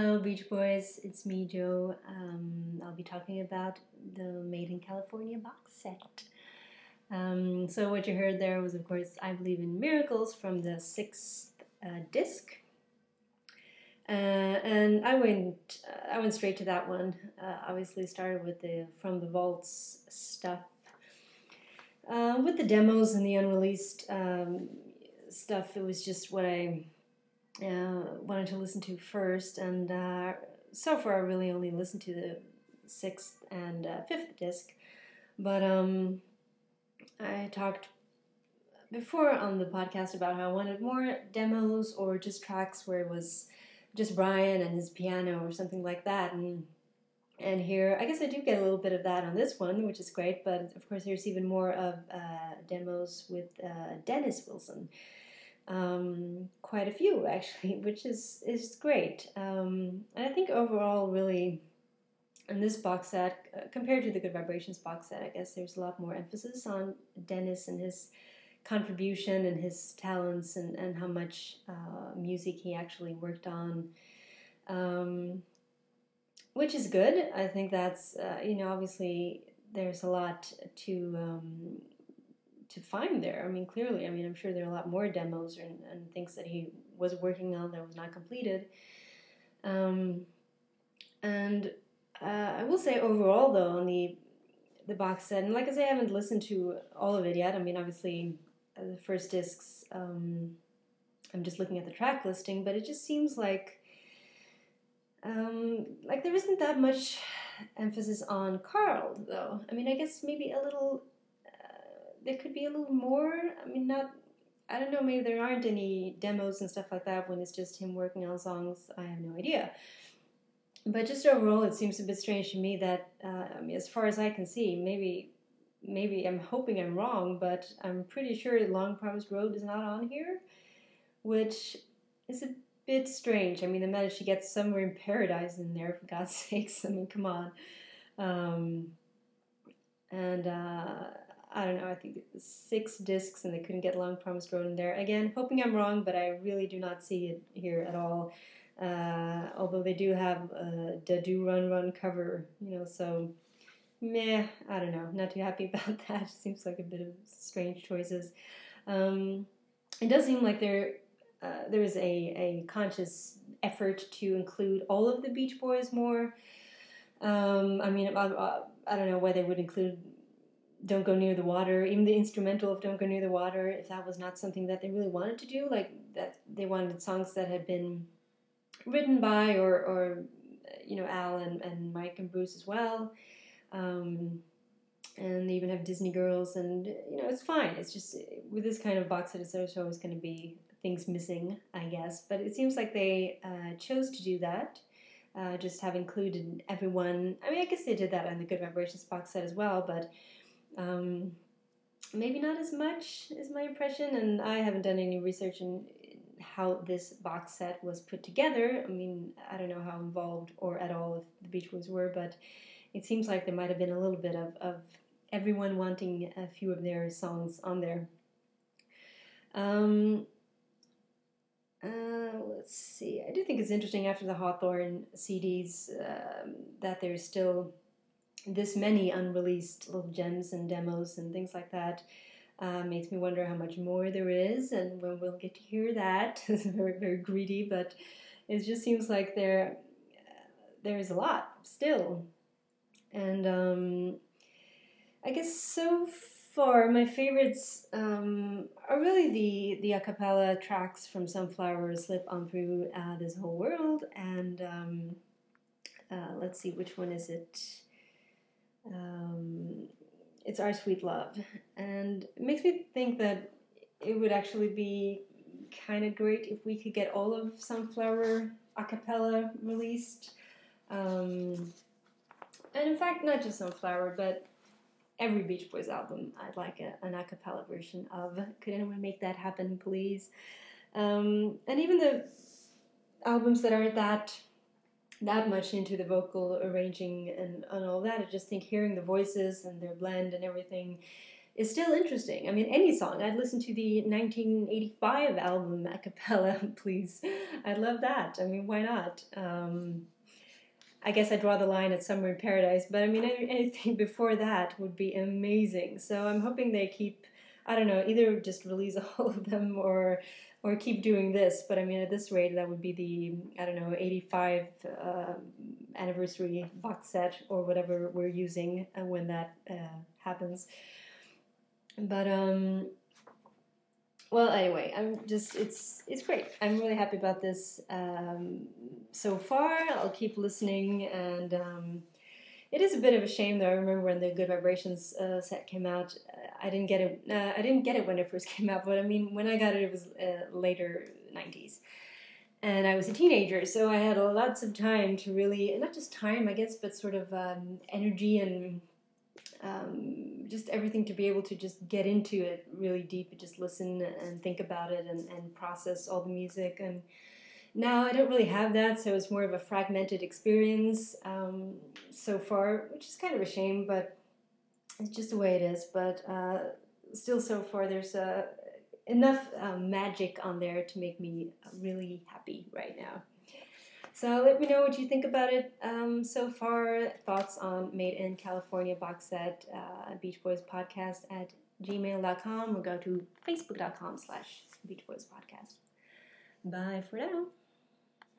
Hello Beach Boys, it's me Jo. I'll be talking about the Made in California box set. So what you heard there was, of course, I Believe in Miracles from the 6th disc. And I went straight to that one. Obviously started with the From the Vaults stuff. With the demos and the unreleased stuff, it was just what I wanted to listen to first, and so far I really only listened to the 6th and 5th disc, but I talked before on the podcast about how I wanted more demos or just tracks where it was just Brian and his piano or something like that, and here, I guess I do get a little bit of that on this one, which is great, but of course there's even more of demos with Dennis Wilson. Quite a few, actually, which is great. And I think overall, really, in this box set, compared to the Good Vibrations box set, I guess there's a lot more emphasis on Dennis and his contribution and his talents and how much music he actually worked on, which is good. I think that's, obviously there's a lot to find there. I mean, I'm sure there are a lot more demos and things that he was working on that was not completed. I will say overall, though, on the box set, and like I say, I haven't listened to all of it yet. I mean, obviously, the first discs, I'm just looking at the track listing, but it just seems like there isn't that much emphasis on Carl, though. I mean, I guess maybe a little... There could be a little more. I mean, I don't know, maybe there aren't any demos and stuff like that when it's just him working on songs. I have no idea. But just overall, it seems a bit strange to me that, I mean, as far as I can see, maybe I'm hoping I'm wrong, but I'm pretty sure Long Promised Road is not on here, which is a bit strange. I mean, I managed to get Summer in Paradise in there, for God's sakes. I mean, come on. I don't know, I think 6 discs and they couldn't get Long Promised Road in there. Again, hoping I'm wrong, but I really do not see it here at all. Although they do have a Da Do Run Run cover, so meh, I don't know, not too happy about that. Seems like a bit of strange choices. It does seem like there is a conscious effort to include all of the Beach Boys more. I mean, I don't know why they would include Don't Go Near the Water, even the instrumental of Don't Go Near the Water, if that was not something that they really wanted to do, like that they wanted songs that had been written by or Al and Mike and Bruce as well, and they even have Disney Girls, and it's fine. It's just with this kind of box set, there's always going to be things missing, I guess, but it seems like they chose to do that. Just have included everyone. I mean, I guess they did that on the Good Vibrations box set as well, but maybe not as much is my impression, and I haven't done any research in how this box set was put together. I mean, I don't know how involved or at all if the Beach Boys were, but it seems like there might have been a little bit of everyone wanting a few of their songs on there. Let's see. I do think it's interesting after the Hawthorne CDs that there's still this many unreleased little gems and demos and things like that. Makes me wonder how much more there is and when we'll get to hear that. It's very, very greedy, but it just seems like there is a lot still. And I guess so far my favorites are really the a cappella tracks from Sunflower, Slip On Through, This Whole World, and let's see, which one is it? It's Our Sweet Love, and it makes me think that it would actually be kind of great if we could get all of Sunflower a cappella released, and in fact not just Sunflower, but every Beach Boys album I'd like an a cappella version of. Could anyone make that happen, please? And even the albums that aren't that much into the vocal arranging and all that. I just think hearing the voices and their blend and everything is still interesting. I mean, any song. I'd listen to the 1985 album a cappella, please. I'd love that. I mean, why not? I guess I draw the line at Summer in Paradise, but I mean, anything before that would be amazing. So I'm hoping they keep, I don't know, either just release all of them or keep doing this. But I mean, at this rate, that would be the, I don't know, 85 anniversary box set or whatever we're using when that happens. But, well, anyway, I'm just, it's great. I'm really happy about this so far. I'll keep listening, and it is a bit of a shame, though. I remember when the Good Vibrations set came out, I didn't get it. I didn't get it when it first came out, but I mean, when I got it, it was later 90s, and I was a teenager, so I had lots of time to really, and not just time, I guess, but sort of energy and just everything to be able to just get into it really deep and just listen and think about it and process all the music. And now I don't really have that, so it's more of a fragmented experience so far, which is kind of a shame, but it's just the way it is. But still, so far, there's enough magic on there to make me really happy right now. So let me know what you think about it so far. Thoughts on Made in California box set, Beach Boys Podcast at gmail.com, or go to facebook.com/Beach Boys Podcast. Bye for now.